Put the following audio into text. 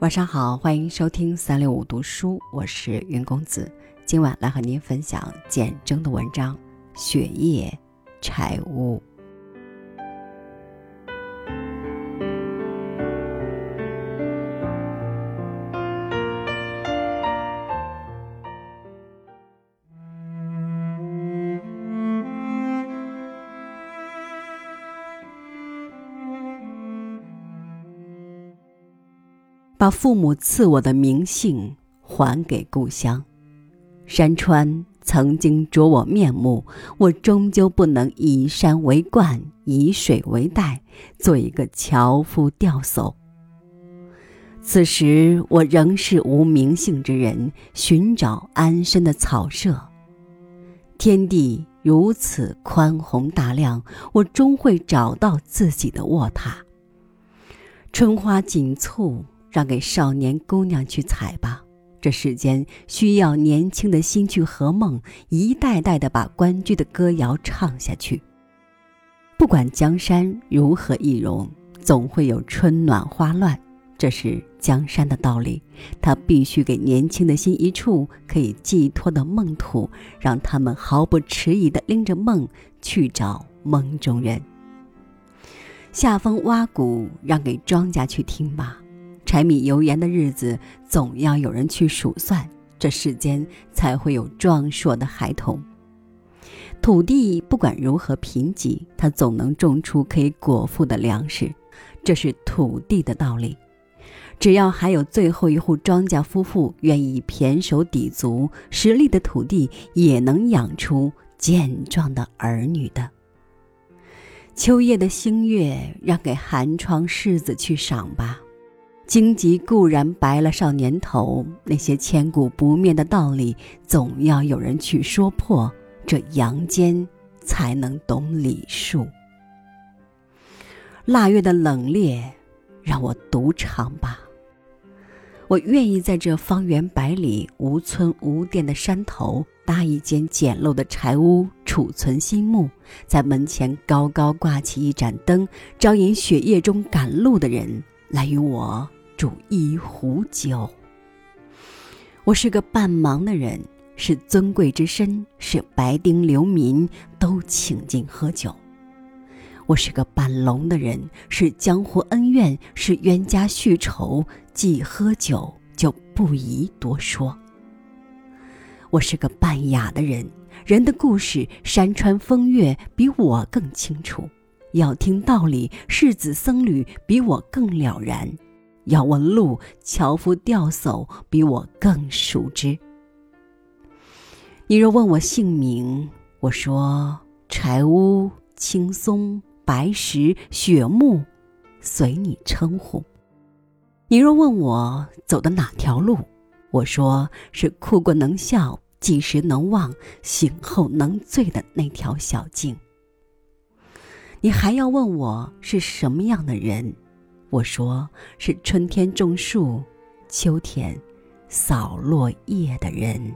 晚上好，欢迎收听365读书，我是云公子。今晚来和您分享简征的文章《雪夜柴屋》。把父母赐我的名姓还给故乡，山川曾经着我面目，我终究不能以山为冠，以水为带，做一个樵夫钓叟。此时我仍是无名姓之人，寻找安身的草舍。天地如此宽宏大量，我终会找到自己的卧榻。春花锦簇，让给少年姑娘去采吧，这世间需要年轻的心去和梦，一代代地把关雎的歌谣唱下去。不管江山如何易容，总会有春暖花乱，这是江山的道理。它必须给年轻的心一处可以寄托的梦土，让他们毫不迟疑地拎着梦去找梦中人。下风挖谷，让给庄稼去听吧，柴米油盐的日子总要有人去数算，这世间才会有壮硕的孩童。土地不管如何贫瘠，它总能种出可以果腹的粮食，这是土地的道理。只要还有最后一户庄稼夫妇愿意胼手抵足，实力的土地也能养出健壮的儿女的。秋夜的星月，让给寒窗世子去赏吧。荆棘固然白了少年头，那些千古不灭的道理总要有人去说破，这阳间才能懂礼数。腊月的冷冽，让我独尝吧。我愿意在这方圆百里无村无店的山头搭一间简陋的柴屋，储存心木，在门前高高挂起一盏灯，招引雪夜中赶路的人来与我煮一壶酒。我是个半盲的人，是尊贵之身，是白丁流民，都请进喝酒。我是个半聋的人，是江湖恩怨，是冤家续仇，既喝酒就不宜多说。我是个半哑的人，人的故事山川风月比我更清楚，要听道理，世子僧侣比我更了然；要问路，樵夫钓叟比我更熟知。你若问我姓名，我说柴屋、青松、白石、雪木，随你称呼。你若问我走的哪条路，我说是哭过能笑，即时能忘，醒后能醉的那条小径。你还要问我是什么样的人，我说是春天种树，秋天扫落叶的人。